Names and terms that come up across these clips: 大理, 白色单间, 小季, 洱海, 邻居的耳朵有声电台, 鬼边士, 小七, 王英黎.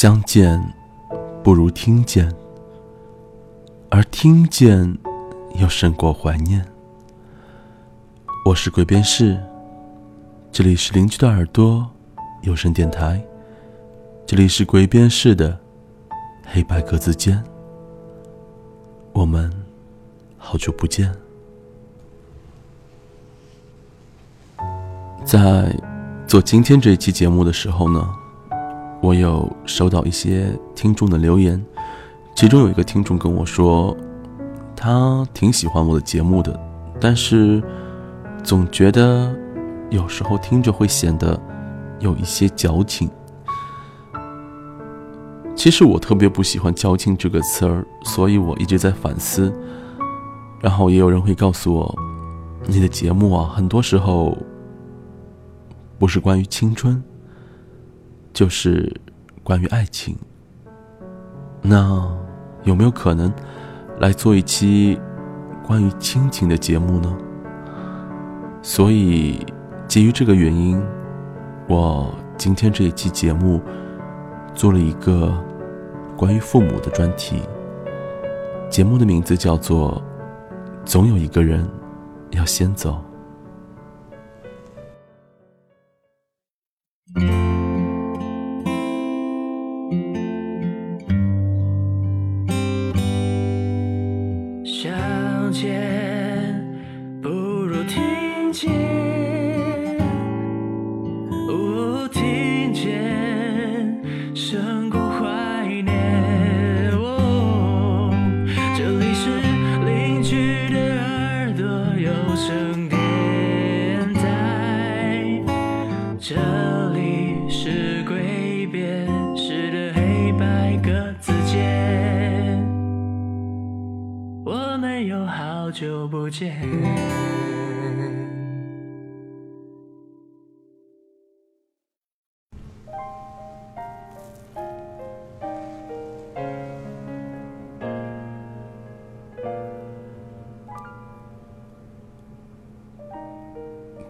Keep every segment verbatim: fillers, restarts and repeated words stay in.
相见不如听见，而听见又胜过怀念。我是鬼边士，这里是邻居的耳朵有声电台，这里是鬼边士的黑白格子间，我们好久不见。在做今天这一期节目的时候呢，我有收到一些听众的留言，其中有一个听众跟我说，他挺喜欢我的节目的，但是总觉得有时候听着会显得有一些矫情。其实我特别不喜欢矫情这个词儿，所以我一直在反思。然后也有人会告诉我，你的节目啊，很多时候不是关于青春，就是关于爱情，那有没有可能来做一期关于亲情的节目呢？所以基于这个原因，我今天这一期节目做了一个关于父母的专题，节目的名字叫做总有一个人要先走。好久不见，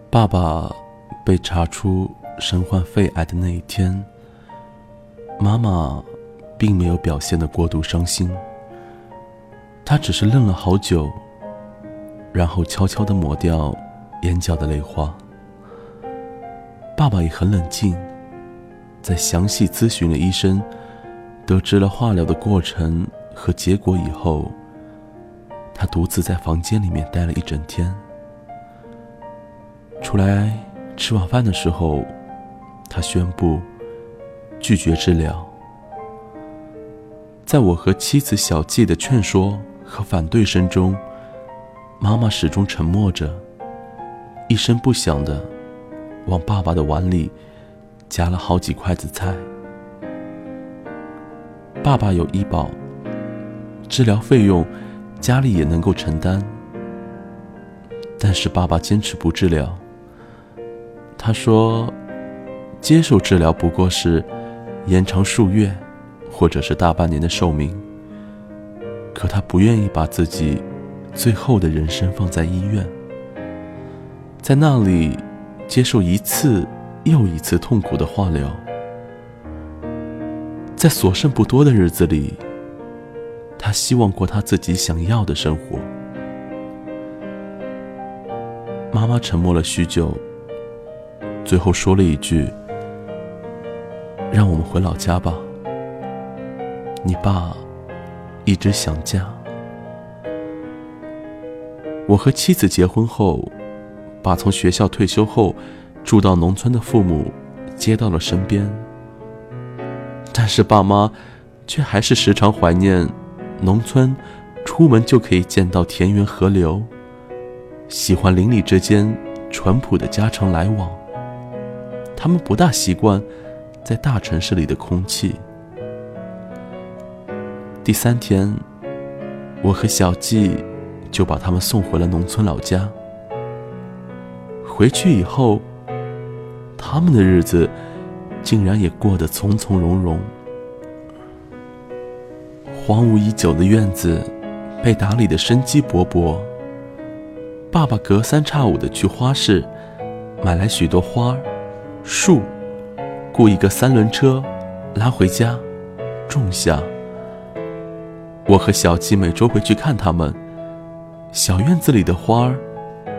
爸爸被查出身患肺癌的那一天，妈妈并没有表现得过度伤心，她只是愣了好久，然后悄悄地抹掉眼角的泪花。爸爸也很冷静，在详细咨询了医生，得知了化疗的过程和结果以后，他独自在房间里面待了一整天。出来吃晚饭的时候，他宣布拒绝治疗。在我和妻子小季的劝说和反对声中，妈妈始终沉默着，一声不响地往爸爸的碗里夹了好几筷子菜。爸爸有医保，治疗费用家里也能够承担，但是爸爸坚持不治疗。他说，接受治疗不过是延长数月或者是大半年的寿命，可他不愿意把自己最后的人生放在医院，在那里接受一次又一次痛苦的化疗。在所剩不多的日子里，他希望过他自己想要的生活。妈妈沉默了许久，最后说了一句，让我们回老家吧，你爸一直想家。我和妻子结婚后，把从学校退休后住到农村的父母接到了身边，但是爸妈却还是时常怀念农村，出门就可以见到田园河流，喜欢邻里之间淳朴的家常来往。他们不大习惯在大城市里的空气。第三天，我和小季就把他们送回了农村老家。回去以后，他们的日子竟然也过得从从容容。荒芜已久的院子被打理得生机勃勃，爸爸隔三差五的去花市买来许多花、树，雇一个三轮车拉回家种下。我和小七每周回去看他们，小院子里的花儿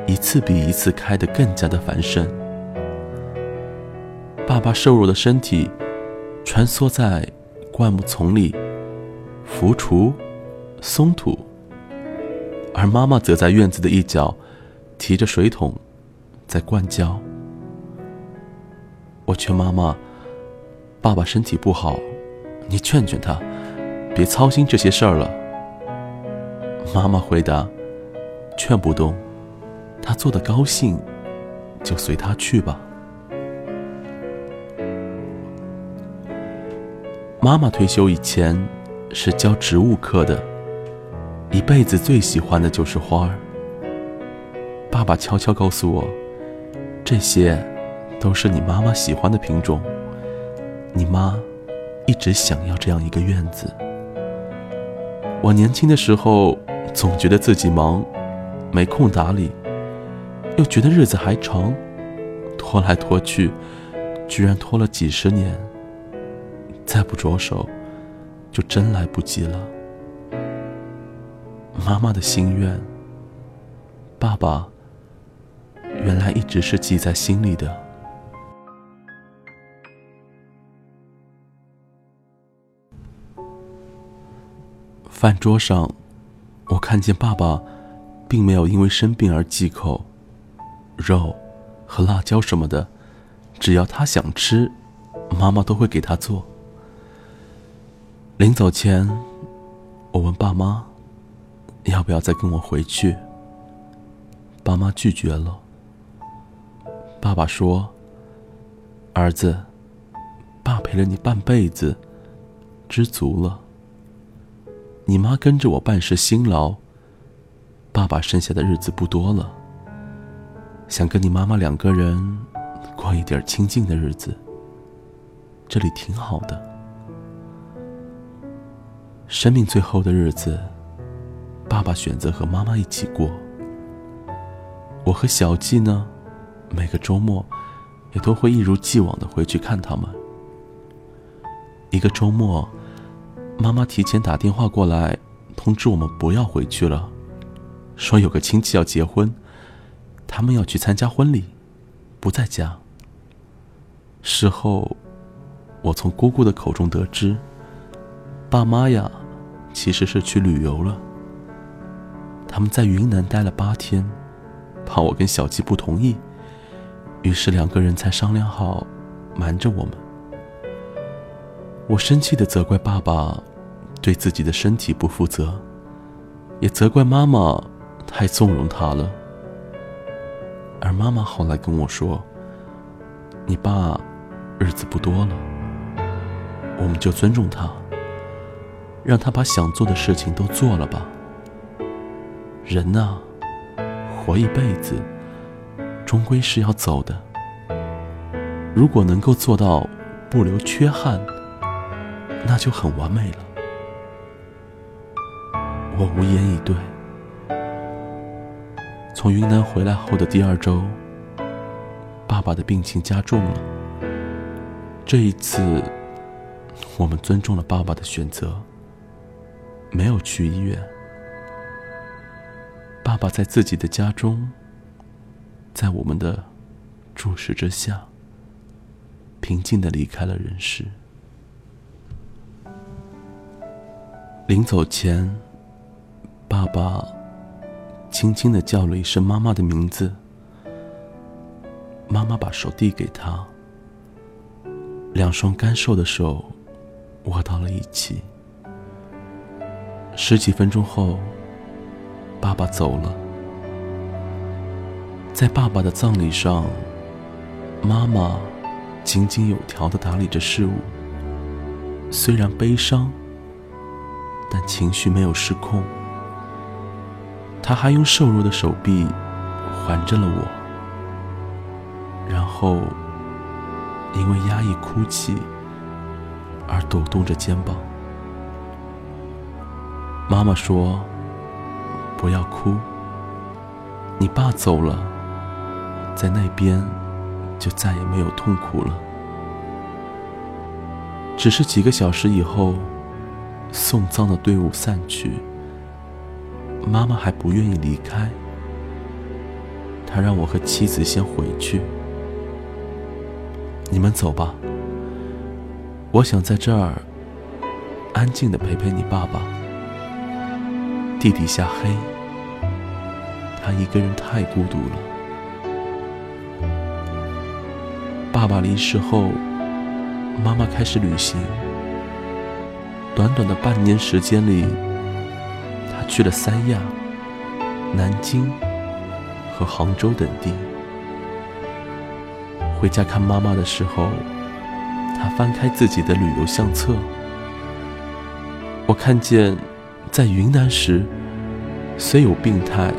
一次比一次开得更加的繁盛。爸爸瘦弱的身体穿梭在灌木丛里，浮锄、松土，而妈妈则在院子的一角提着水桶在灌浇。我劝妈妈，爸爸身体不好，你劝劝他，别操心这些事儿了。妈妈回答，劝不动，他做得高兴，就随他去吧。妈妈退休以前是教植物课的，一辈子最喜欢的就是花儿。爸爸悄悄告诉我，这些都是你妈妈喜欢的品种，你妈一直想要这样一个院子。我年轻的时候总觉得自己忙，没空打理，又觉得日子还长，拖来拖去，居然拖了几十年，再不着手就真来不及了。妈妈的心愿，爸爸原来一直是记在心里的。饭桌上，我看见爸爸并没有因为生病而忌口，肉和辣椒什么的，只要他想吃，妈妈都会给他做。临走前，我问爸妈要不要再跟我回去，爸妈拒绝了。爸爸说，儿子，爸陪了你半辈子，知足了。你妈跟着我办事辛劳，爸爸剩下的日子不多了，想跟你妈妈两个人过一点清静的日子，这里挺好的。生命最后的日子，爸爸选择和妈妈一起过。我和小季呢，每个周末也都会一如既往的回去看他们。一个周末，妈妈提前打电话过来通知我们不要回去了，说有个亲戚要结婚，他们要去参加婚礼，不在家。事后我从姑姑的口中得知，爸妈呀其实是去旅游了，他们在云南待了八天，怕我跟小季不同意，于是两个人才商量好瞒着我们。我生气地责怪爸爸对自己的身体不负责，也责怪妈妈太纵容他了。而妈妈后来跟我说，你爸日子不多了，我们就尊重他，让他把想做的事情都做了吧。人啊，活一辈子终归是要走的，如果能够做到不留缺憾，那就很完美了。我无言以对。从云南回来后的第二周，爸爸的病情加重了。这一次我们尊重了爸爸的选择，没有去医院。爸爸在自己的家中，在我们的注视之下，平静地离开了人世。临走前，爸爸轻轻地叫了一声妈妈的名字，妈妈把手递给他，两双干瘦的手握到了一起。十几分钟后，爸爸走了。在爸爸的葬礼上，妈妈井井有条地打理着事务，虽然悲伤，但情绪没有失控。她还用瘦弱的手臂环着了我，然后因为压抑哭泣而抖动着肩膀。妈妈说，不要哭，你爸走了，在那边就再也没有痛苦了。只是几个小时以后，送葬的队伍散去，妈妈还不愿意离开，她让我和妻子先回去。你们走吧，我想在这儿安静地陪陪你爸爸。地底下黑，他一个人太孤独了。爸爸离世后，妈妈开始旅行。短短的半年时间里，她去了三亚、南京和杭州等地。回家看妈妈的时候，她翻开自己的旅游相册，我看见在云南时，虽有病态，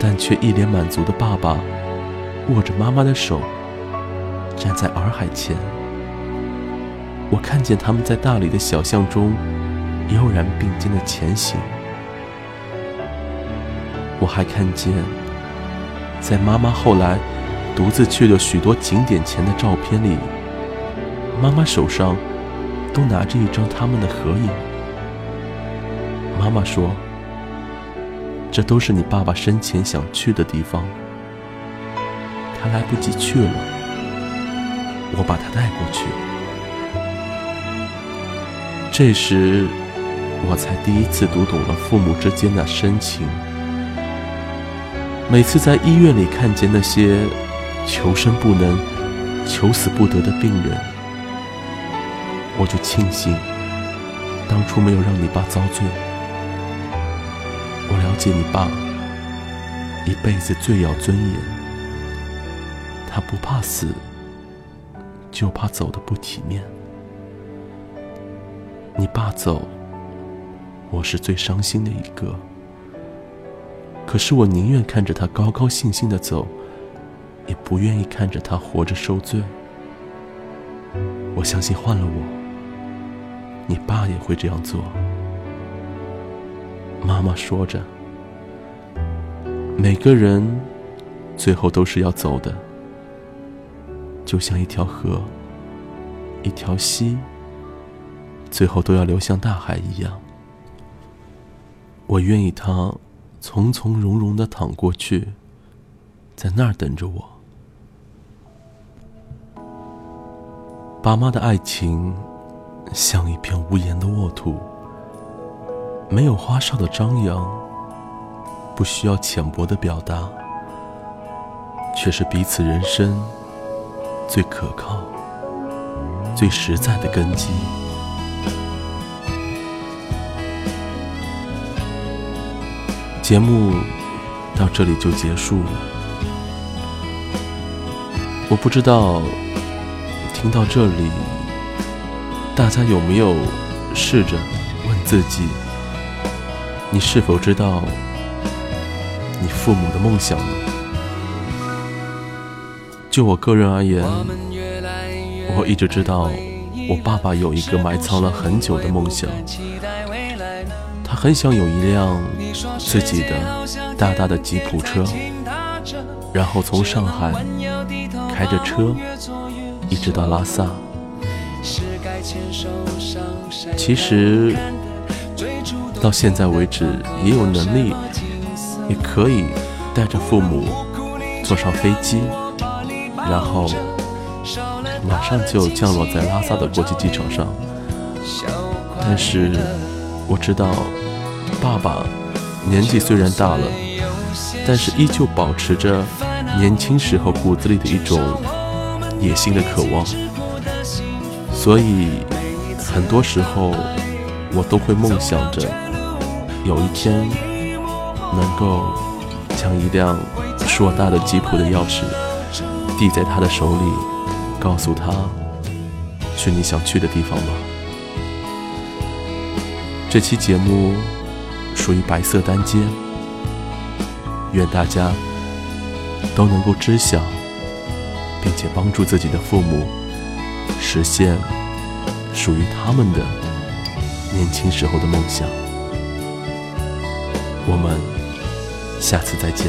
但却一脸满足的爸爸握着妈妈的手，站在洱海前。我看见他们在大理的小巷中悠然并肩的前行。我还看见在妈妈后来独自去了许多景点前的照片里，妈妈手上都拿着一张他们的合影。妈妈说，这都是你爸爸生前想去的地方，他来不及去了，我把他带过去。这时我才第一次读懂了父母之间的深情。每次在医院里看见那些求生不能、求死不得的病人，我就庆幸当初没有让你爸遭罪。我了解你爸一辈子最要尊严，他不怕死，就怕走得不体面。你爸走，我是最伤心的一个，可是我宁愿看着他高高兴兴地走，也不愿意看着他活着受罪。我相信换了我，你爸也会这样做。妈妈说着，每个人最后都是要走的，就像一条河、一条溪，最后都要流向大海一样。我愿意他从从容容地躺过去，在那儿等着我。爸妈的爱情像一片无言的沃土，没有花哨的张扬，不需要浅薄的表达，却是彼此人生最可靠、最实在的根基。节目到这里就结束了，我不知道听到这里大家有没有试着问自己，你是否知道你父母的梦想呢？就我个人而言，我一直知道我爸爸有一个埋藏了很久的梦想，他很想有一辆自己的大大的吉普车，然后从上海开着车一直到拉萨。其实到现在为止也有能力，也可以带着父母坐上飞机，然后马上就降落在拉萨的国际机场上。但是我知道爸爸年纪虽然大了，但是依旧保持着年轻时候骨子里的一种野心的渴望，所以很多时候我都会梦想着有一天能够将一辆硕大的吉普的钥匙递在他的手里，告诉他，去你想去的地方吧。这期节目属于白色单间，愿大家都能够知晓，并且帮助自己的父母实现属于他们的年轻时候的梦想。我们下次再见。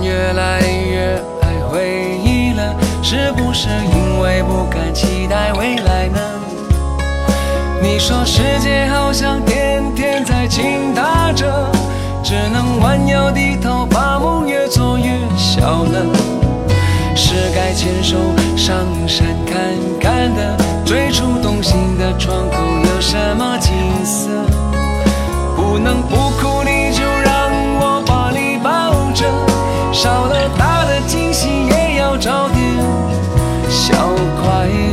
越来越爱回忆了，是不是因为不敢期待未来呢？你说世界好像天天在倾塌着，只能弯腰低头，把梦越做越小了。是该牵手上山看看的，最初动心的窗口有什么景色？不能不哭，你就让我把你抱着，少了大的惊喜也要找点小快乐。